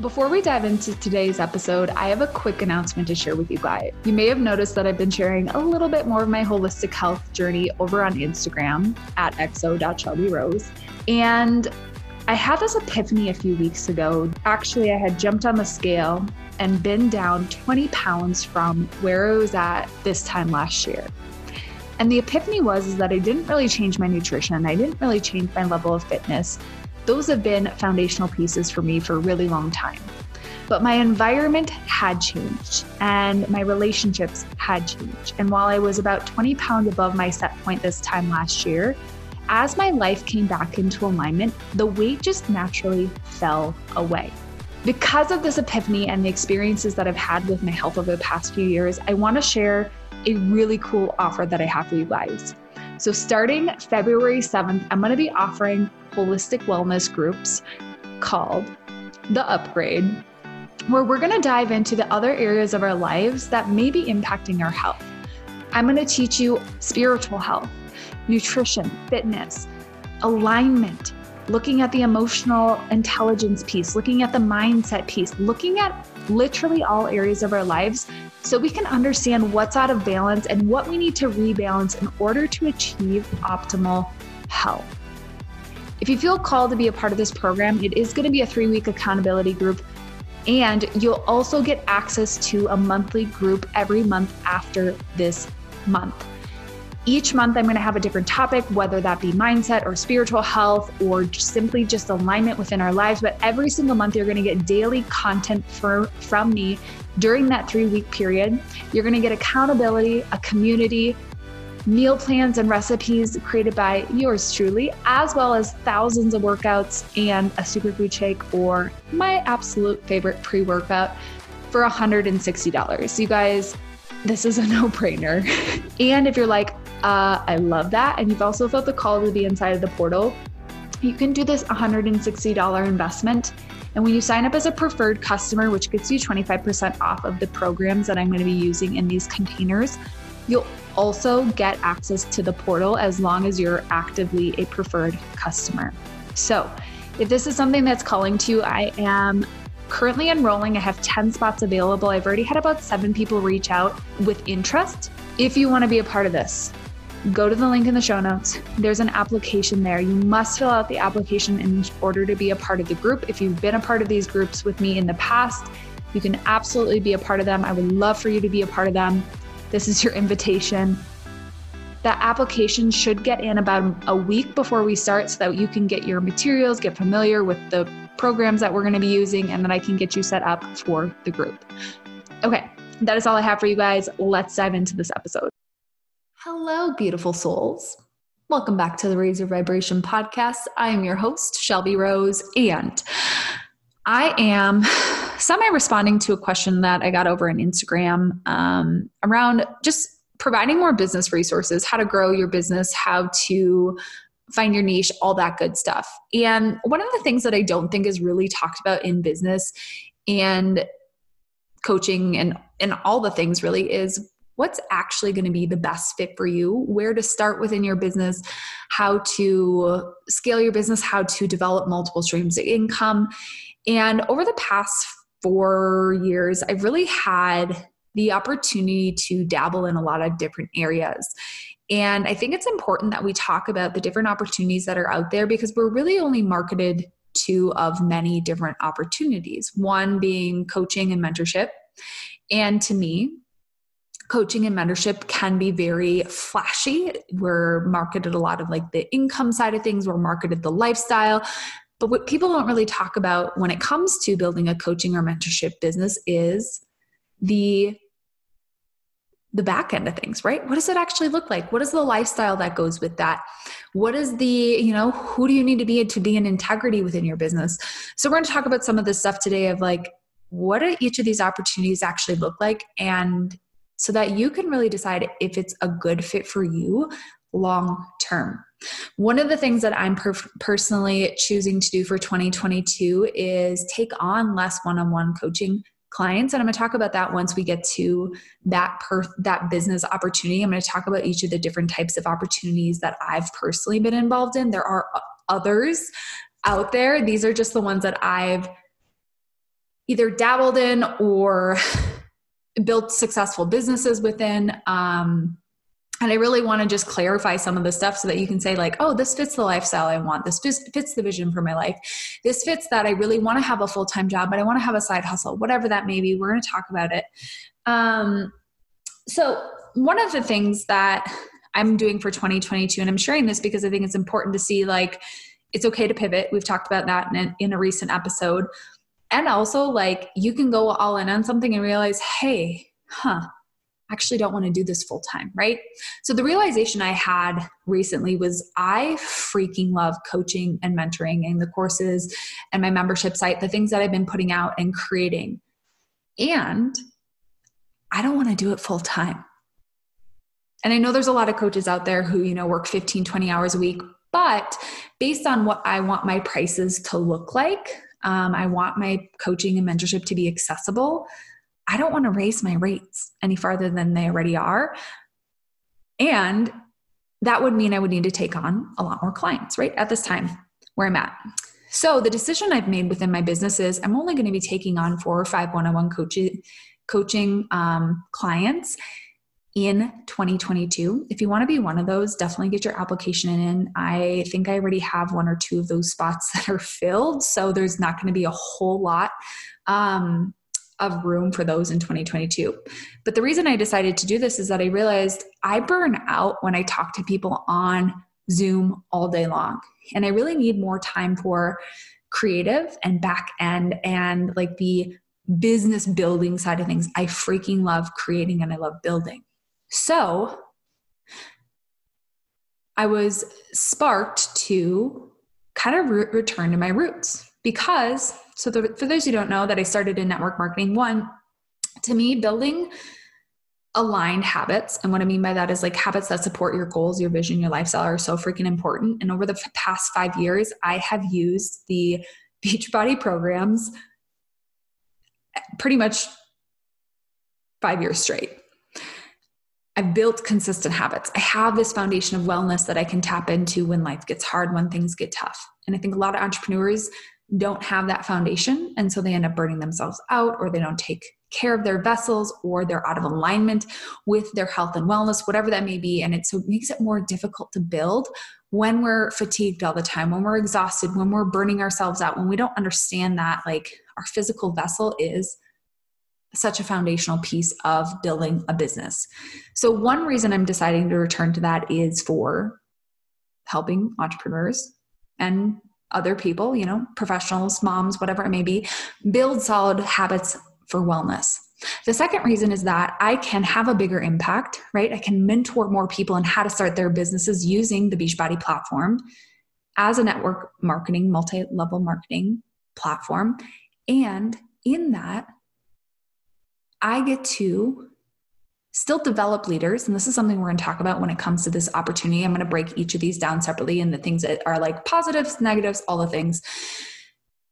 Before we dive into today's episode, I have a quick announcement to share with you guys. You may have noticed that I've been sharing a little bit more of my holistic health journey over on Instagram at xo.shelbyrose. And I had this epiphany a few weeks ago. Actually, I had jumped on the scale and been down 20 pounds from where I was at this time last year. And the epiphany was that I didn't really change my nutrition. I didn't really change my level of fitness. Those have been foundational pieces for me for a really long time. But my environment had changed and my relationships had changed. And while I was about 20 pounds above my set point this time last year, as my life came back into alignment, the weight just naturally fell away. Because of this epiphany and the experiences that I've had with my health over the past few years, I want to share a really cool offer that I have for you guys. So starting February 7th, I'm going to be offering holistic wellness groups called The Upgrade, where we're going to dive into the other areas of our lives that may be impacting our health. I'm going to teach you spiritual health, nutrition, fitness, alignment, looking at the emotional intelligence piece, looking at the mindset piece, looking at literally all areas of our lives so we can understand what's out of balance and what we need to rebalance in order to achieve optimal health. If you feel called to be a part of this program, it is going to be a 3-week accountability group, and you'll also get access to a monthly group every month after this month. Each month, I'm going to have a different topic, whether that be mindset or spiritual health or simply just alignment within our lives. But every single month, you're going to get daily content from me during that 3-week period. You're going to get accountability, a community, meal plans and recipes created by yours truly, as well as thousands of workouts and a superfood shake or my absolute favorite pre-workout for $160. You guys, this is a no-brainer. And if you're like, I love that, and you've also felt the call to be inside of the portal, you can do this $160 investment. And when you sign up as a preferred customer, which gets you 25% off of the programs that I'm going to be using in these containers, you'll also get access to the portal as long as you're actively a preferred customer. So if this is something that's calling to you, I am currently enrolling. I have 10 spots available. I've already had about 7 people reach out with interest. If you want to be a part of this, go to the link in the show notes. There's an application there. You must fill out the application in order to be a part of the group. If you've been a part of these groups with me in the past, you can absolutely be a part of them. I would love for you to be a part of them. This is your invitation. The application should get in about a week before we start so that you can get your materials, get familiar with the programs that we're going to be using, and then I can get you set up for the group. Okay, that is all I have for you guys. Let's dive into this episode. Hello, beautiful souls. Welcome back to the Raise Your Vibration podcast. I am your host, Shelby Rose, and I am semi-responding to a question that I got over on Instagram around just providing more business resources, how to grow your business, how to find your niche, all that good stuff. And one of the things that I don't think is really talked about in business and coaching and all the things really is what's actually going to be the best fit for you, where to start within your business, how to scale your business, how to develop multiple streams of income. And over the past 4 years, I've really had the opportunity to dabble in a lot of different areas. And I think it's important that we talk about the different opportunities that are out there because we're really only marketed to of many different opportunities, one being coaching and mentorship. And to me, coaching and mentorship can be very flashy. We're marketed a lot of like the income side of things. We're marketed the lifestyle. But what people don't really talk about when it comes to building a coaching or mentorship business is the back end of things, right? What does it actually look like? What is the lifestyle that goes with that? What is the, you know, who do you need to be in integrity within your business? So we're going to talk about some of this stuff today of like, what do each of these opportunities actually look like? And so that you can really decide if it's a good fit for you long term. One of the things that I'm personally choosing to do for 2022 is take on less one-on-one coaching clients. And I'm going to talk about that once we get to that business opportunity. I'm going to talk about each of the different types of opportunities that I've personally been involved in. There are others out there. These are just the ones that I've either dabbled in or built successful businesses within. And I really want to just clarify some of the stuff so that you can say like, oh, this fits the lifestyle I want. This fits the vision for my life. This fits that I really want to have a full-time job, but I want to have a side hustle, whatever that may be. We're going to talk about it. So one of the things that I'm doing for 2022, and I'm sharing this because I think it's important to see like, it's okay to pivot. We've talked about that in a recent episode. And also like, you can go all in on something and realize, hey, actually don't want to do this full time, right? So the realization I had recently was I freaking love coaching and mentoring and the courses and my membership site, the things that I've been putting out and creating. And I don't want to do it full time. And I know there's a lot of coaches out there who, you know, work 15, 20 hours a week, but based on what I want my prices to look like, I want my coaching and mentorship to be accessible. I don't want to raise my rates any farther than they already are. And that would mean I would need to take on a lot more clients, right? At this time where I'm at. So the decision I've made within my business is I'm only going to be taking on 4 or 5 one-on-one coaching clients in 2022. If you want to be one of those, definitely get your application in. I think I already have 1 or 2 of those spots that are filled. So there's not going to be a whole lot of room for those in 2022. But the reason I decided to do this is that I realized I burn out when I talk to people on Zoom all day long. And I really need more time for creative and back end and like the business building side of things. I freaking love creating and I love building. So I was sparked to kind of return to my roots. Because, for those who don't know that I started in network marketing, one, to me, building aligned habits, and what I mean by that is like habits that support your goals, your vision, your lifestyle are so freaking important. And over the past 5 years, I have used the Beachbody programs pretty much 5 years straight. I've built consistent habits. I have this foundation of wellness that I can tap into when life gets hard, when things get tough. And I think a lot of entrepreneurs don't have that foundation. And so they end up burning themselves out, or they don't take care of their vessels, or they're out of alignment with their health and wellness, whatever that may be. And so it makes it more difficult to build when we're fatigued all the time, when we're exhausted, when we're burning ourselves out, when we don't understand that like our physical vessel is such a foundational piece of building a business. So one reason I'm deciding to return to that is for helping entrepreneurs and other people, you know, professionals, moms, whatever it may be, build solid habits for wellness. The second reason is that I can have a bigger impact, right? I can mentor more people on how to start their businesses using the Beachbody platform as a network marketing, multi-level marketing platform. And in that, I get to still develop leaders. And this is something we're going to talk about when it comes to this opportunity. I'm going to break each of these down separately and the things that are like positives, negatives, all the things.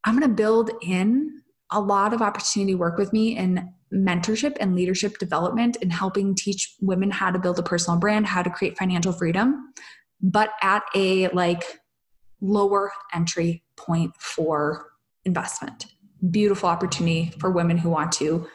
I'm going to build in a lot of opportunity to work with me in mentorship and leadership development and helping teach women how to build a personal brand, how to create financial freedom, but at a like lower entry point for investment. Beautiful opportunity for women who want to,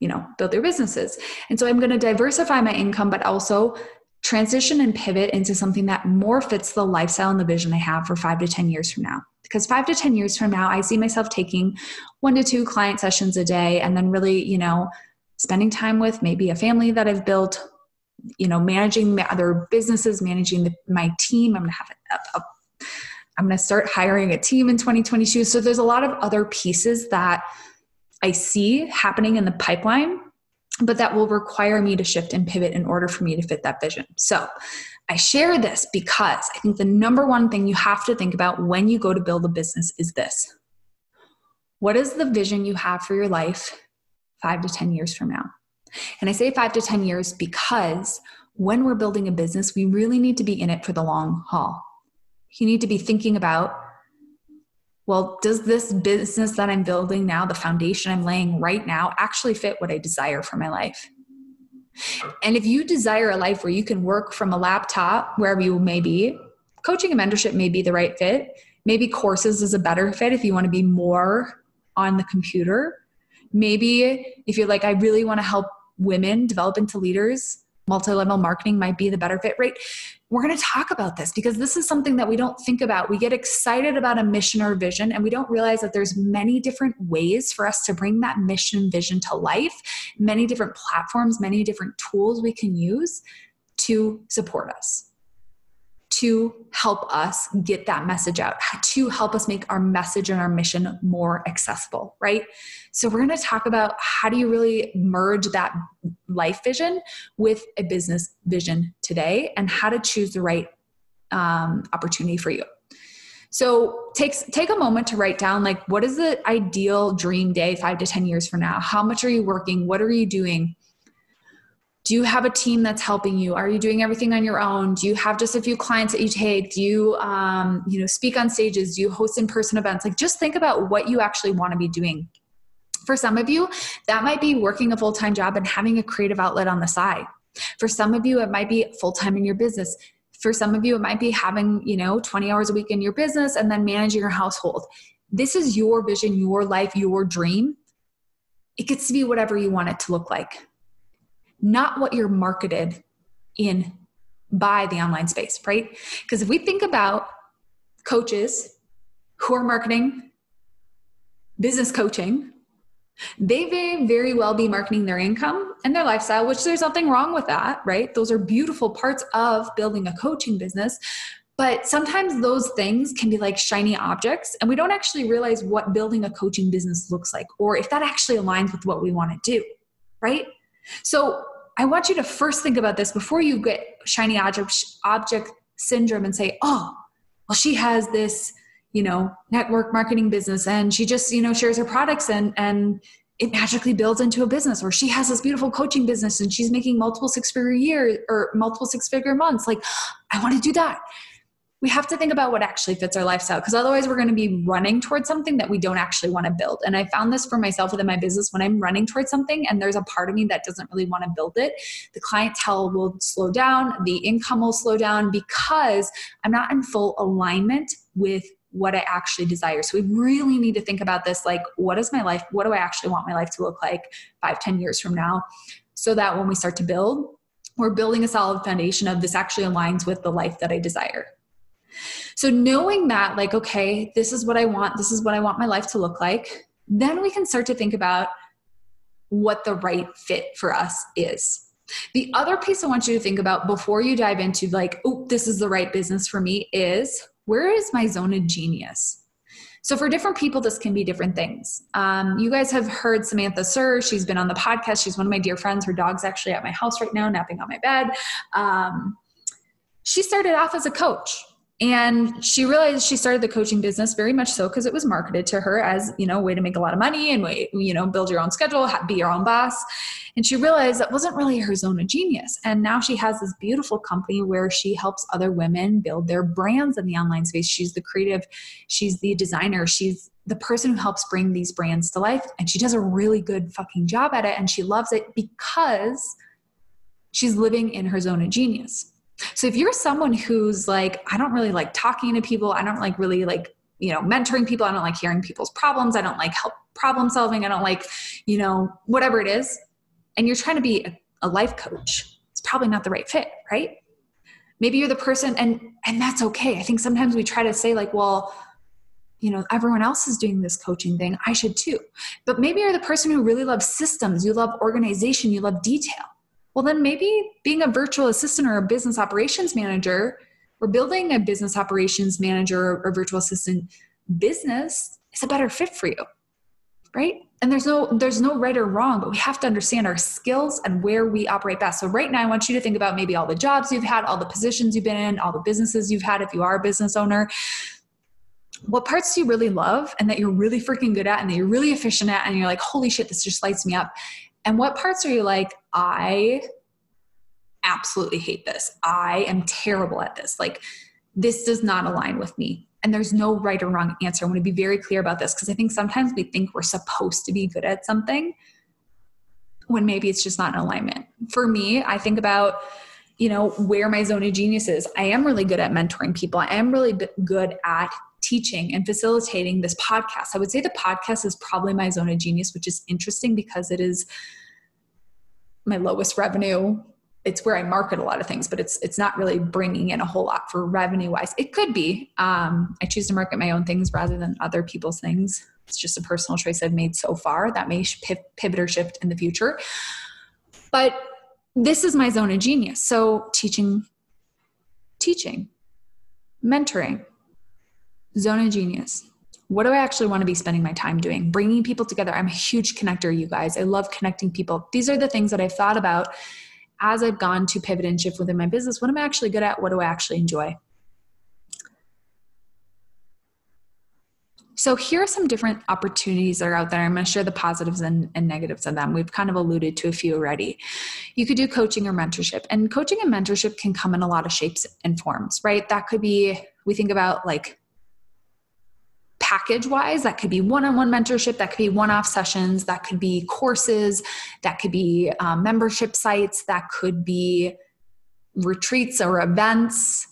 you know, build their businesses. And so I'm going to diversify my income, but also transition and pivot into something that more fits the lifestyle and the vision I have for 5 to 10 years from now. Because 5 to 10 years from now, I see myself taking 1 to 2 client sessions a day and then really, you know, spending time with maybe a family that I've built, you know, managing other businesses, managing my team. I'm going to have I'm going to start hiring a team in 2022. So there's a lot of other pieces that I see happening in the pipeline, but that will require me to shift and pivot in order for me to fit that vision. So I share this because I think the number one thing you have to think about when you go to build a business is this. What is the vision you have for your life 5 to 10 years from now? And I say 5 to 10 years because when we're building a business, we really need to be in it for the long haul. You need to be thinking about, well, does this business that I'm building now, the foundation I'm laying right now, actually fit what I desire for my life? And if you desire a life where you can work from a laptop, wherever you may be, coaching and mentorship may be the right fit. Maybe courses is a better fit if you want to be more on the computer. Maybe if you're like, I really want to help women develop into leaders, multi-level marketing might be the better fit, right? We're going to talk about this because this is something that we don't think about. We get excited about a mission or vision, and we don't realize that there's many different ways for us to bring that mission vision to life, many different platforms, many different tools we can use to support us, to help us get that message out, to help us make our message and our mission more accessible, right? So we're going to talk about how do you really merge that life vision with a business vision today and how to choose the right opportunity for you. So take a moment to write down, like, what is the ideal dream day 5 to 10 years from now? How much are you working? What are you doing? Do you have a team that's helping you? Are you doing everything on your own? Do you have just a few clients that you take? Do you, you know, speak on stages? Do you host in-person events? Like, just think about what you actually want to be doing. For some of you, that might be working a full-time job and having a creative outlet on the side. For some of you, it might be full-time in your business. For some of you, it might be having, you know, 20 hours a week in your business and then managing your household. This is your vision, your life, your dream. It gets to be whatever you want it to look like, not what you're marketed in by the online space, right? Because if we think about coaches who are marketing business coaching, they may very well be marketing their income and their lifestyle, which there's nothing wrong with that, right? Those are beautiful parts of building a coaching business. But sometimes those things can be like shiny objects, and we don't actually realize what building a coaching business looks like, or if that actually aligns with what we want to do, right? So I want you to first think about this before you get shiny object syndrome and say, oh, well, she has this, you know, network marketing business and she just, you know, shares her products and it magically builds into a business, or she has this beautiful coaching business and she's making multiple six-figure years or multiple six-figure months. Like, I want to do that. We have to think about what actually fits our lifestyle, because otherwise we're going to be running towards something that we don't actually want to build. And I found this for myself within my business. When I'm running towards something and there's a part of me that doesn't really want to build it, the clientele will slow down, the income will slow down, because I'm not in full alignment with what I actually desire. So we really need to think about this, like, what is my life? What do I actually want my life to look like 5, 10 years from now? So that when we start to build, we're building a solid foundation of this actually aligns with the life that I desire. So knowing that, like, okay, this is what I want. This is what I want my life to look like. Then we can start to think about what the right fit for us is. The other piece I want you to think about before you dive into, like, oh, this is the right business for me, is where is my zone of genius? So for different people, this can be different things. You guys have heard Samantha Sir. She's been on the podcast. She's one of my dear friends. Her dog's actually at my house right now, napping on my bed. She started off as a coach. And she realized she started the coaching business very much so because it was marketed to her as, you know, a way to make a lot of money and, way, you know, build your own schedule, be your own boss. And she realized that wasn't really her zone of genius. And now she has this beautiful company where she helps other women build their brands in the online space. She's the creative, she's the designer, she's the person who helps bring these brands to life. And she does a really good fucking job at it. And she loves it because she's living in her zone of genius. So if you're someone who's like, I don't really like talking to people. I don't like really like, you know, mentoring people. I don't like hearing people's problems. I don't like help problem solving. I don't like, you know, whatever it is. And you're trying to be a life coach. It's probably not the right fit, right? Maybe you're the person, and that's okay. I think sometimes we try to say, like, well, you know, everyone else is doing this coaching thing, I should too. But maybe you're the person who really loves systems, you love organization, you love detail. Well, then maybe being a virtual assistant or a business operations manager, or building a business operations manager or virtual assistant business is a better fit for you, right? And there's no right or wrong, but we have to understand our skills and where we operate best. So right now, I want you to think about maybe all the jobs you've had, all the positions you've been in, all the businesses you've had if you are a business owner. What parts do you really love and that you're really freaking good at and that you're really efficient at and you're like, holy shit, this just lights me up. And what parts are you like, I absolutely hate this. I am terrible at this. Like, this does not align with me. And there's no right or wrong answer. I want to be very clear about this because I think sometimes we think we're supposed to be good at something when maybe it's just not in alignment. For me, I think about, you know, where my zone of genius is. I am really good at mentoring people. I am really good at teaching and facilitating this podcast. I would say the podcast is probably my zone of genius, which is interesting because it is my lowest revenue. It's where I market a lot of things, but it's not really bringing in a whole lot for revenue wise. It could be. I choose to market my own things rather than other people's things. It's just a personal choice I've made so far that may pivot or shift in the future. But this is my zone of genius. So teaching, mentoring, zone of genius. What do I actually want to be spending my time doing? Bringing people together. I'm a huge connector, you guys. I love connecting people. These are the things that I've thought about as I've gone to pivot and shift within my business. What am I actually good at? What do I actually enjoy? So here are some different opportunities that are out there. I'm going to share the positives and negatives of them. We've kind of alluded to a few already. You could do coaching or mentorship. And coaching and mentorship can come in a lot of shapes and forms, right? That could be, we think about like package-wise, that could be one-on-one mentorship, that could be one-off sessions, that could be courses, that could be membership sites, that could be retreats or events.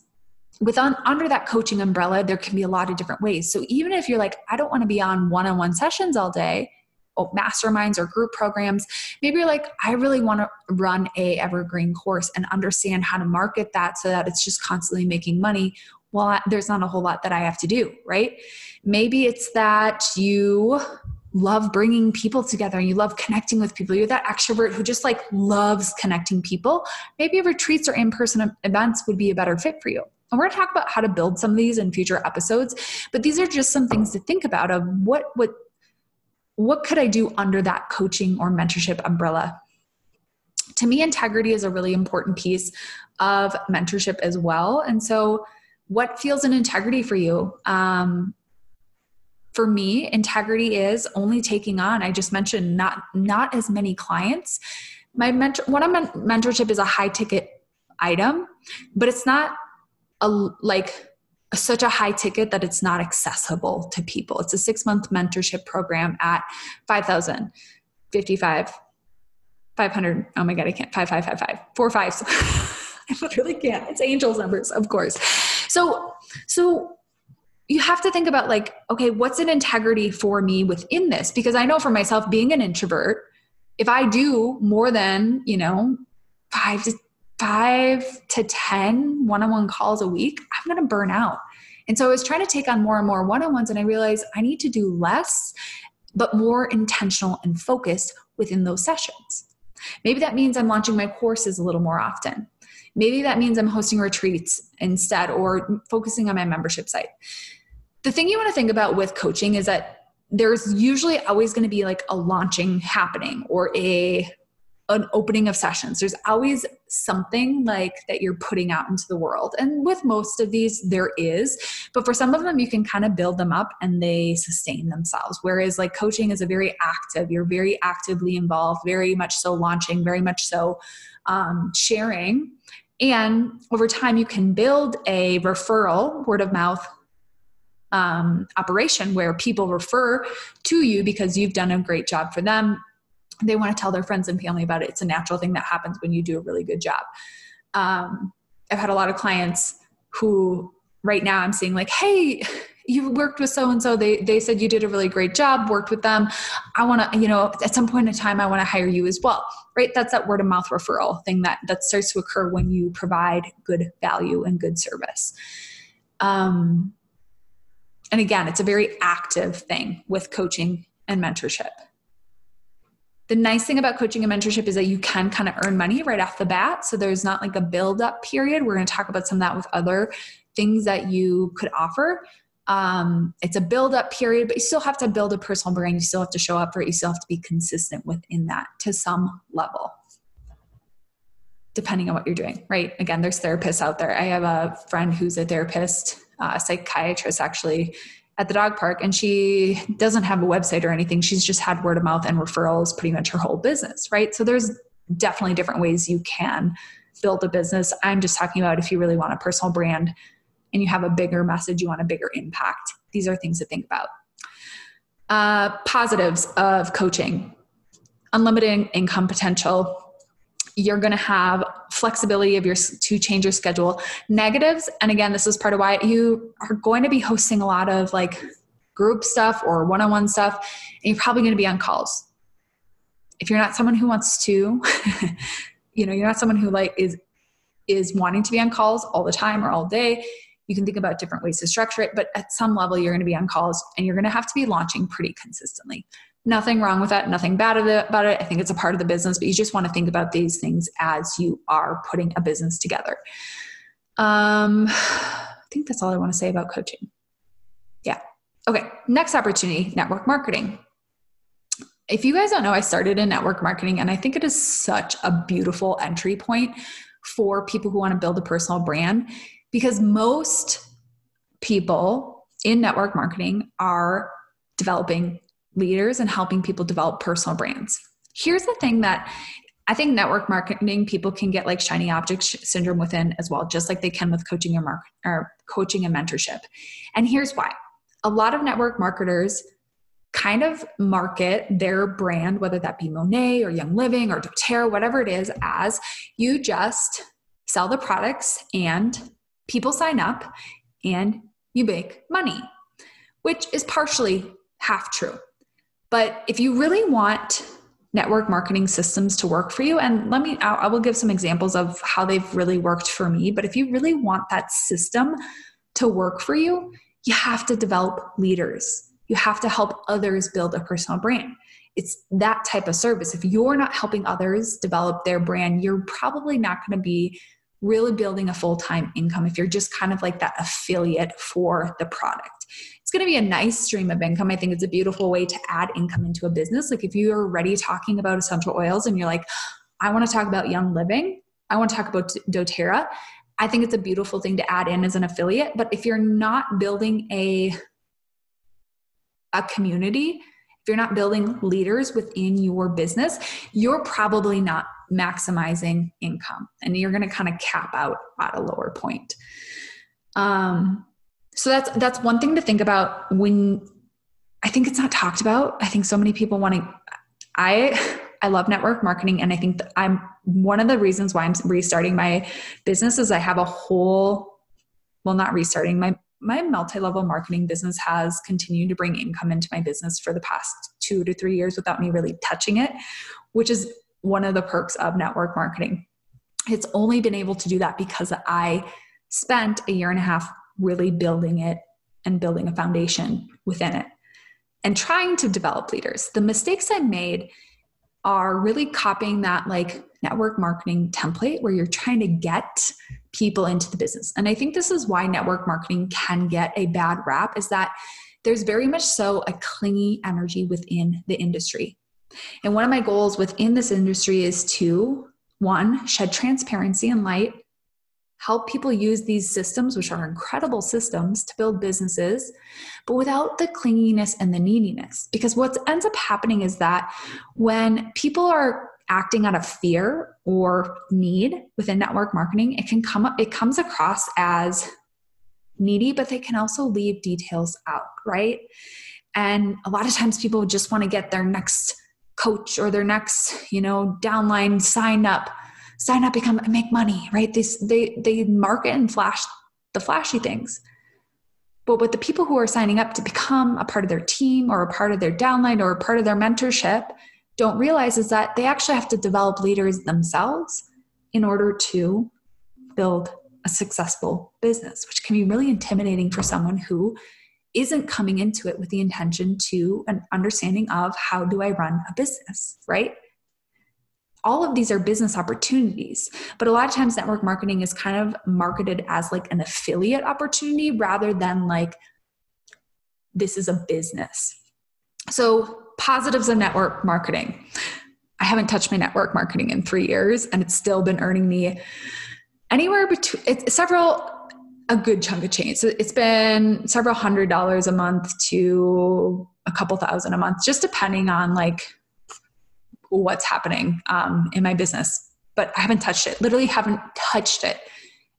Under that coaching umbrella, there can be a lot of different ways. So even if you're like, I don't want to be on one-on-one sessions all day, or masterminds or group programs, maybe you're like, I really want to run a evergreen course and understand how to market that so that it's just constantly making money. Well, there's not a whole lot that I have to do, right? Maybe it's that you love bringing people together and you love connecting with people. You're that extrovert who just like loves connecting people. Maybe retreats or in-person events would be a better fit for you. And we're going to talk about how to build some of these in future episodes, but these are just some things to think about of what could I do under that coaching or mentorship umbrella? To me, integrity is a really important piece of mentorship as well. And so what feels in integrity for you? For me, integrity is only taking on, I just mentioned, not as many clients. Mentorship is a high ticket item, but it's not such a high ticket that it's not accessible to people. It's a 6-month mentorship program at $5,000, $55, $500. Oh my God, I can't, $5,555, four fives. I literally can't. It's angels numbers, of course. So you have to think about like, okay, what's an integrity for me within this? Because I know for myself, being an introvert, if I do more than, you know, five to 10 one-on-one calls a week, I'm going to burn out. And so I was trying to take on more and more one-on-ones and I realized I need to do less, but more intentional and focused within those sessions. Maybe that means I'm launching my courses a little more often. Maybe that means I'm hosting retreats instead or focusing on my membership site. The thing you want to think about with coaching is that there's usually always going to be like a launching happening or an opening of sessions. There's always something like that you're putting out into the world. And with most of these, there is. But for some of them, you can kind of build them up and they sustain themselves. Whereas like coaching is a very active, you're very actively involved, very much so launching, very much so sharing. And over time, you can build a referral, word of mouth operation where people refer to you because you've done a great job for them. They want to tell their friends and family about it. It's a natural thing that happens when you do a really good job. I've had a lot of clients who right now I'm seeing like, hey, you worked with so-and-so. They said you did a really great job, worked with them. I want to, you know, at some point in time, I want to hire you as well, right? That's that word of mouth referral thing that starts to occur when you provide good value and good service. And again, it's a very active thing with coaching and mentorship. The nice thing about coaching and mentorship is that you can kind of earn money right off the bat. So there's not like a build-up period. We're going to talk about some of that with other things that you could offer. It's a build-up period, but you still have to build a personal brand. You still have to show up for it. You still have to be consistent within that to some level, depending on what you're doing, right? Again, there's therapists out there. I have a friend who's a therapist, a psychiatrist actually, at the dog park, and she doesn't have a website or anything. She's just had word of mouth and referrals pretty much her whole business, right? So there's definitely different ways you can build a business. I'm just talking about if you really want a personal brand and you have a bigger message, you want a bigger impact. These are things to think about. Positives of coaching: unlimited income potential. You're going to have flexibility to change your schedule. Negatives, and again, this is part of why you are going to be hosting a lot of like group stuff or one-on-one stuff, and you're probably going to be on calls. If you're not someone who wants to, you know, you're not someone who like is wanting to be on calls all the time or all day, you can think about different ways to structure it, but at some level you're going to be on calls and you're going to have to be launching pretty consistently. Nothing wrong with that. Nothing bad about it. I think it's a part of the business, but you just want to think about these things as you are putting a business together. I think that's all I want to say about coaching. Yeah. Okay. Next opportunity, network marketing. If you guys don't know, I started in network marketing, and I think it is such a beautiful entry point for people who want to build a personal brand, because most people in network marketing are developing leaders and helping people develop personal brands. Here's the thing that I think network marketing people can get like shiny object syndrome within as well, just like they can with coaching or coaching and mentorship. And here's why. A lot of network marketers kind of market their brand, whether that be Monet or Young Living or doTERRA, whatever it is, as you just sell the products and people sign up and you make money, which is partially half true. But if you really want network marketing systems to work for you, and I will give some examples of how they've really worked for me, but if you really want that system to work for you, you have to develop leaders. You have to help others build a personal brand. It's that type of service. If you're not helping others develop their brand, you're probably not going to be really building a full-time income if you're just kind of like that affiliate for the product. It's going to be a nice stream of income. I think it's a beautiful way to add income into a business. Like if you are already talking about essential oils and you're like, I want to talk about Young Living, I want to talk about doTERRA, I think it's a beautiful thing to add in as an affiliate. But if you're not building a community, if you're not building leaders within your business, you're probably not maximizing income, and you're going to kind of cap out at a lower point. So that's one thing to think about. When I think it's not talked about. I think so many people want to, I love network marketing. And I think that one of the reasons why I'm restarting my business is I have a whole, well, not restarting my multi-level marketing business has continued to bring income into my business for the past 2 to 3 years without me really touching it, which is one of the perks of network marketing. It's only been able to do that because I spent a year and a half really building it and building a foundation within it and trying to develop leaders. The mistakes I made are really copying that like network marketing template where you're trying to get people into the business. And I think this is why network marketing can get a bad rap, is that there's very much so a clingy energy within the industry. And one of my goals within this industry is to, one, shed transparency and light, help people use these systems, which are incredible systems, to build businesses, but without the clinginess and the neediness. Because what ends up happening is that when people are acting out of fear or need within network marketing, it comes across as needy, but they can also leave details out, right? And a lot of times people just want to get their next coach or their next, downline sign up, become, and make money, right? They market and flash the flashy things. But with the people who are signing up to become a part of their team or a part of their downline or a part of their mentorship don't realize is that they actually have to develop leaders themselves in order to build a successful business, which can be really intimidating for someone who isn't coming into it with the intention to an understanding of how do I run a business, right? All of these are business opportunities, but a lot of times network marketing is kind of marketed as like an affiliate opportunity rather than like, this is a business. So positives of network marketing. I haven't touched my network marketing in 3 years and it's still been earning me anywhere between a good chunk of change. So it's been several $100s a month to a couple thousand a month, just depending on like what's happening in my business, but I haven't touched it, literally haven't touched it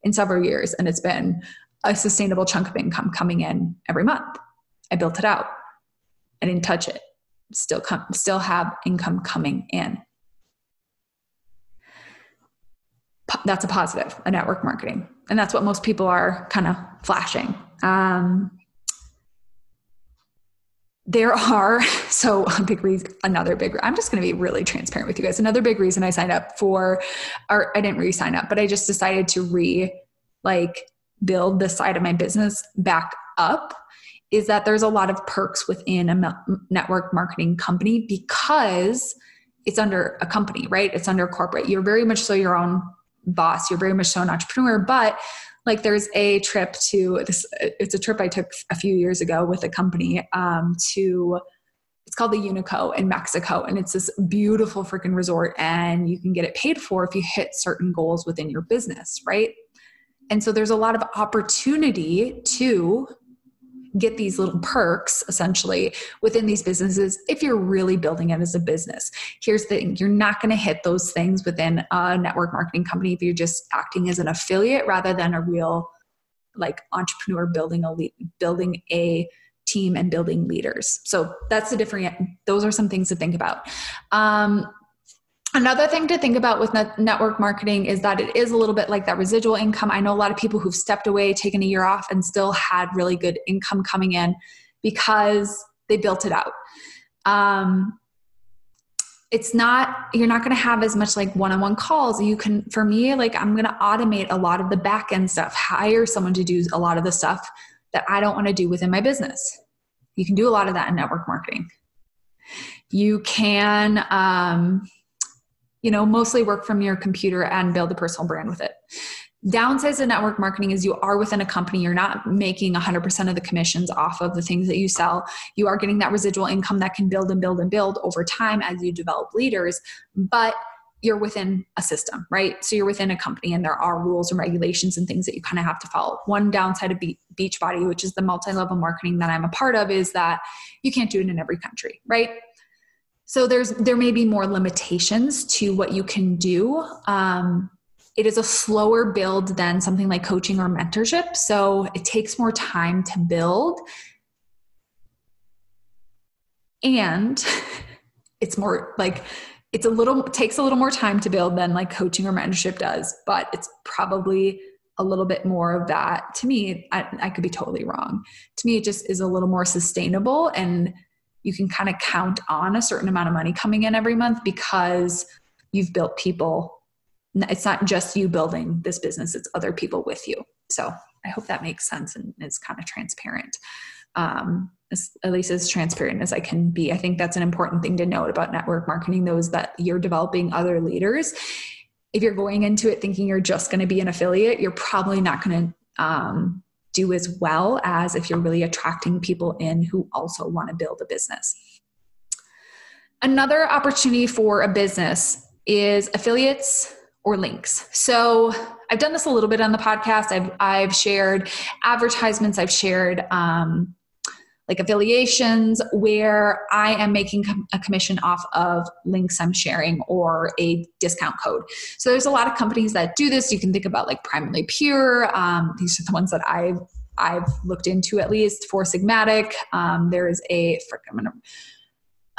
in several years. And it's been a sustainable chunk of income coming in every month. I built it out. I didn't touch it. Still have income coming in. That's a positive, a network marketing. And that's what most people are kind of flashing. Another big, I'm just going to be really transparent with you guys. Another big reason I signed up for, or I didn't re-sign up, but I just decided to build the side of my business back up, is that there's a lot of perks within a network marketing company because it's under a company, right? It's under corporate. You're very much so your own boss. You're very much so an entrepreneur, but like there's a trip to this. It's a trip I took a few years ago with a company it's called the Unico in Mexico. And it's this beautiful freaking resort and you can get it paid for if you hit certain goals within your business, right? And so there's a lot of opportunity to get these little perks essentially within these businesses if you're really building it as a business. Here's the thing, you're not going to hit those things within a network marketing company if you're just acting as an affiliate rather than a real like entrepreneur building a team and building leaders. So that's the different, those are some things to think about. Another thing to think about with network marketing is that it is a little bit like that residual income. I know a lot of people who've stepped away, taken a year off, and still had really good income coming in because they built it out. You're not going to have as much like one-on-one calls. For me, like I'm going to automate a lot of the back-end stuff, hire someone to do a lot of the stuff that I don't want to do within my business. You can do a lot of that in network marketing. You can, mostly work from your computer and build a personal brand with it. Downsides of network marketing is you are within a company. You're not making 100% of the commissions off of the things that you sell. You are getting that residual income that can build and build and build over time as you develop leaders, but you're within a system, right? So you're within a company and there are rules and regulations and things that you kind of have to follow. One downside of Beachbody, which is the multi-level marketing that I'm a part of, is that you can't do it in every country, right? So there may be more limitations to what you can do. It is a slower build than something like coaching or mentorship. So it takes more time to build and it's more like, takes a little more time to build than like coaching or mentorship does, but it's probably a little bit more of that. To me, I could be totally wrong. To me, it just is a little more sustainable and you can kind of count on a certain amount of money coming in every month because you've built people. It's not just you building this business, it's other people with you. So I hope that makes sense and it's kind of transparent, at least as transparent as I can be. I think that's an important thing to note about network marketing, though, is that you're developing other leaders. If you're going into it thinking you're just going to be an affiliate, you're probably not going to do as well as if you're really attracting people in who also want to build a business. Another opportunity for a business is affiliates or links. So I've done this a little bit on the podcast. I've shared advertisements. I've shared like affiliations where I am making a commission off of links I'm sharing or a discount code. So there's a lot of companies that do this. You can think about like Primally Pure. These are the ones that I've looked into, at least Four Sigmatic. There is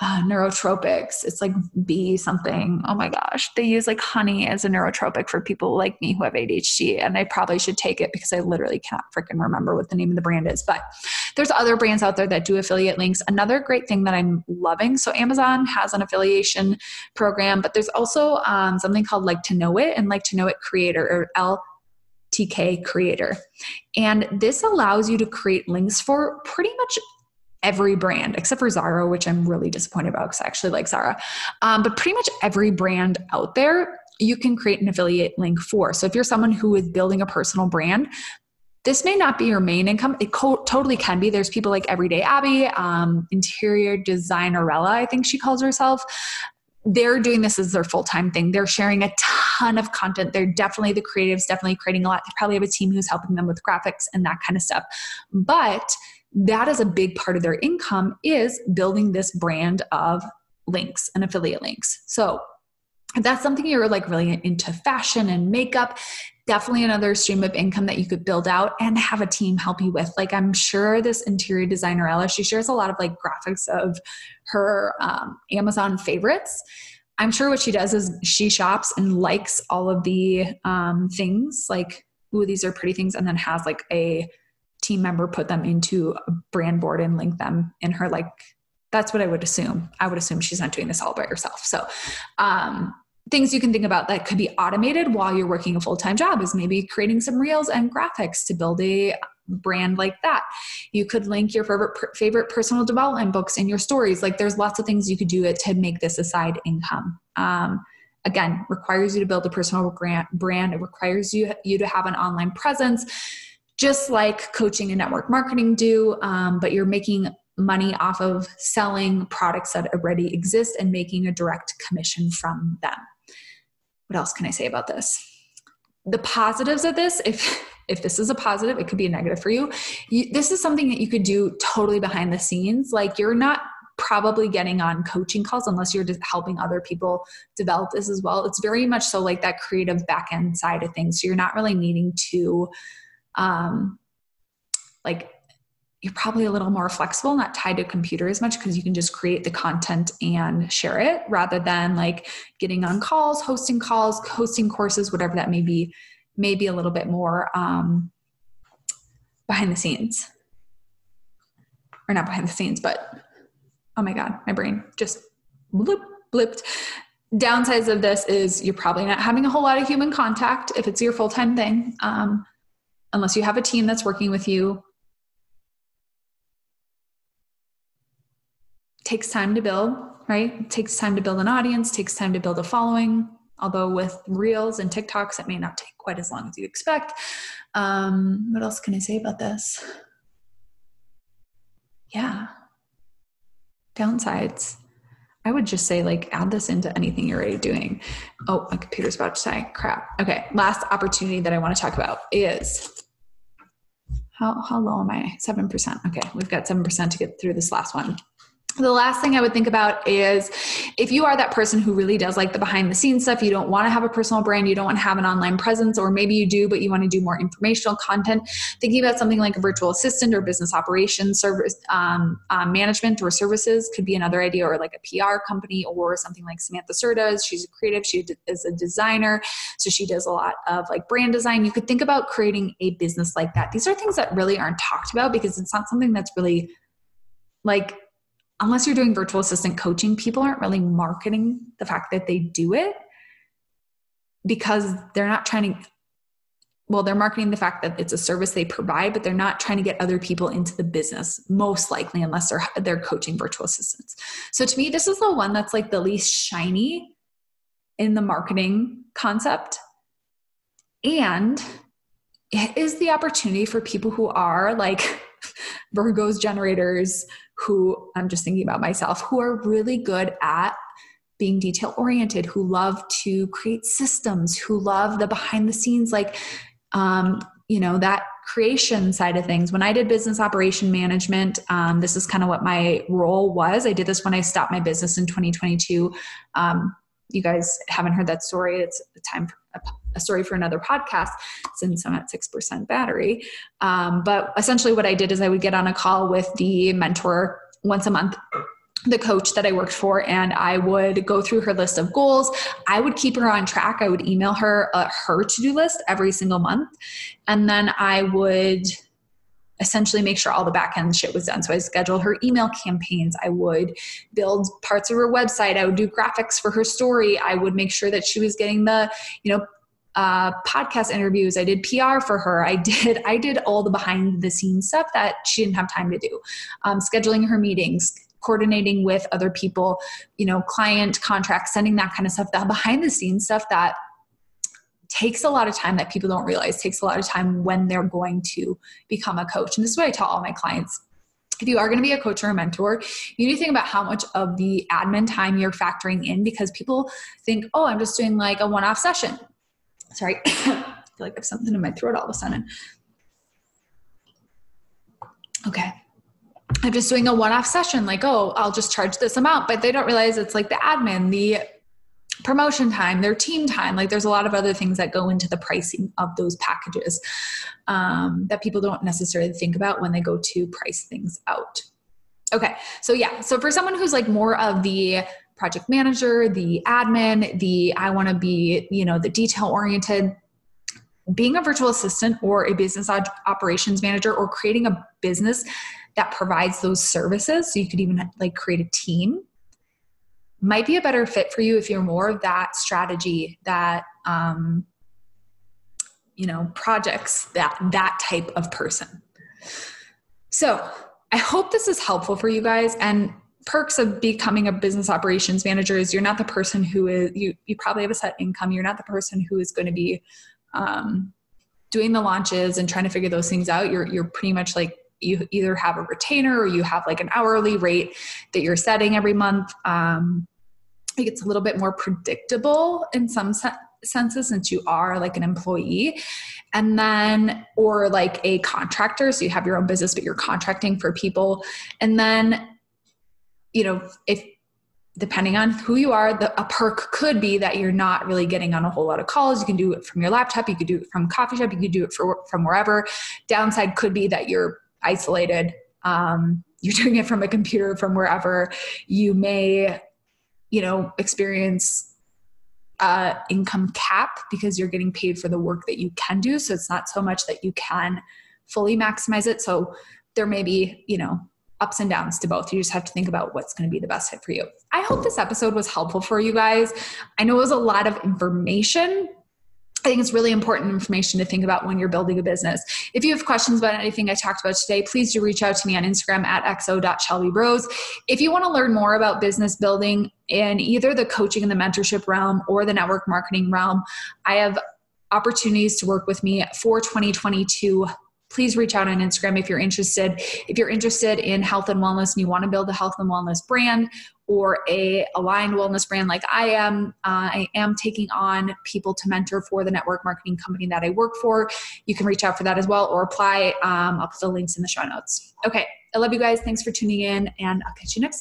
neurotropics. It's like bee something. Oh my gosh. They use like honey as a neurotropic for people like me who have ADHD. And I probably should take it because I literally cannot freaking remember what the name of the brand is, but there's other brands out there that do affiliate links. Another great thing that I'm loving. So Amazon has an affiliation program, but there's also something called Like to Know It and Like to Know It Creator, or LTK Creator. And this allows you to create links for pretty much every brand except for Zara, which I'm really disappointed about because I actually like Zara. But pretty much every brand out there, you can create an affiliate link for. So if you're someone who is building a personal brand, this may not be your main income. It totally can be. There's people like Everyday Abby, Interior Designerella, I think she calls herself. They're doing this as their full-time thing. They're sharing a ton of content. They're definitely the creatives, definitely creating a lot. They probably have a team who's helping them with graphics and that kind of stuff. But that is a big part of their income, is building this brand of links and affiliate links. So if that's something you're like really into fashion and makeup, definitely another stream of income that you could build out and have a team help you with. Like, I'm sure this Interior Designerella, she shares a lot of like graphics of her Amazon favorites. I'm sure what she does is she shops and likes all of the things, like, ooh, these are pretty things, and then has like a team member put them into a brand board and link them in her, like, that's what I would assume. I would assume she's not doing this all by herself. So, things you can think about that could be automated while you're working a full-time job is maybe creating some reels and graphics to build a brand like that. You could link your favorite personal development books in your stories. Like, there's lots of things you could do it to make this a side income. Again, requires you to build a personal brand. It requires you to have an online presence, just like coaching and network marketing do, but you're making money off of selling products that already exist and making a direct commission from them. What else can I say about this? The positives of this, if this is a positive, it could be a negative for you. This is something that you could do totally behind the scenes. Like, you're not probably getting on coaching calls unless you're just helping other people develop this as well. It's very much so like that creative back-end side of things. So you're not really needing to, you're probably a little more flexible, not tied to a computer as much, because you can just create the content and share it rather than like getting on calls, hosting courses, whatever that may be, maybe a little bit more behind the scenes. Or not behind the scenes, but oh my God, my brain just blipped. Downsides of this is you're probably not having a whole lot of human contact if it's your full-time thing, unless you have a team that's working with you. Takes time to build, right? It takes time to build an audience, takes time to build a following. Although with reels and TikToks, it may not take quite as long as you expect. What else can I say about this? Yeah. Downsides. I would just say, like, add this into anything you're already doing. Oh, my computer's about to die. Crap. Okay. Last opportunity that I want to talk about is... How low am I? 7%. Okay. We've got 7% to get through this last one. The last thing I would think about is if you are that person who really does like the behind the scenes stuff, you don't want to have a personal brand, you don't want to have an online presence, or maybe you do, but you want to do more informational content, thinking about something like a virtual assistant or business operations service, management or services could be another idea, or like a PR company or something like Samantha Sir does. She's a creative, she is a designer. So she does a lot of like brand design. You could think about creating a business like that. These are things that really aren't talked about because it's not something that's really like, unless you're doing virtual assistant coaching, people aren't really marketing the fact that they do it because they're not trying to, well, they're marketing the fact that it's a service they provide, but they're not trying to get other people into the business, most likely, unless they're coaching virtual assistants. So to me, this is the one that's like the least shiny in the marketing concept. And it is the opportunity for people who are like Virgos, generators, who I'm just thinking about myself, who are really good at being detail oriented, who love to create systems, who love the behind the scenes, like, that creation side of things. When I did business operation management, this is kind of what my role was. I did this when I stopped my business in 2022. You guys haven't heard that story. It's time for a story for another podcast since I'm at 6% battery. But essentially what I did is I would get on a call with the mentor once a month, the coach that I worked for, and I would go through her list of goals. I would keep her on track. I would email her her to-do list every single month. And then I would essentially make sure all the back-end shit was done. So I scheduled her email campaigns. I would build parts of her website. I would do graphics for her story. I would make sure that she was getting the, podcast interviews. I did PR for her. I did all the behind the scenes stuff that she didn't have time to do. Scheduling her meetings, coordinating with other people, you know, client contracts, sending that kind of stuff, that behind the scenes stuff that takes a lot of time that people don't realize takes a lot of time when they're going to become a coach. And this is what I tell all my clients. If you are going to be a coach or a mentor, you need to think about how much of the admin time you're factoring in, because people think, oh, I'm just doing like a one-off session. Sorry. I feel like I have something in my throat all of a sudden. Okay. I'm just doing a one-off session. Like, oh, I'll just charge this amount, but they don't realize it's like the admin, the promotion time, their team time. Like there's a lot of other things that go into the pricing of those packages that people don't necessarily think about when they go to price things out. Okay. So yeah. So for someone who's like more of the project manager, the admin, the, I want to be, you know, the detail oriented, being a virtual assistant or a business operations manager or creating a business that provides those services. So you could even like create a team might be a better fit for you if you're more of that strategy, that, you know, projects, that type of person. So I hope this is helpful for you guys. And perks of becoming a business operations manager is you're not the person who is, you probably have a set income. You're not the person who is going to be doing the launches and trying to figure those things out. You're pretty much like, you either have a retainer or you have like an hourly rate that you're setting every month. It gets a little bit more predictable in some senses since you are like an employee and then, or like a contractor. So you have your own business, but you're contracting for people. And then, you know, if depending on who you are, a perk could be that you're not really getting on a whole lot of calls. You can do it from your laptop. You could do it from coffee shop. You could do it from wherever. Downside could be that you're isolated. You're doing it from a computer, from wherever. You may, you know, experience income cap because you're getting paid for the work that you can do. So it's not so much that you can fully maximize it. So there may be, you know, ups and downs to both. You just have to think about what's going to be the best fit for you. I hope this episode was helpful for you guys. I know it was a lot of information. I think it's really important information to think about when you're building a business. If you have questions about anything I talked about today, please do reach out to me on Instagram at xo.shelbyrose. If you want to learn more about business building in either the coaching and the mentorship realm or the network marketing realm, I have opportunities to work with me for 2022. Please reach out on Instagram if you're interested. If you're interested in health and wellness and you want to build a health and wellness brand or a aligned wellness brand like I am taking on people to mentor for the network marketing company that I work for. You can reach out for that as well or apply. I'll put the links in the show notes. Okay. I love you guys. Thanks for tuning in and I'll catch you next time.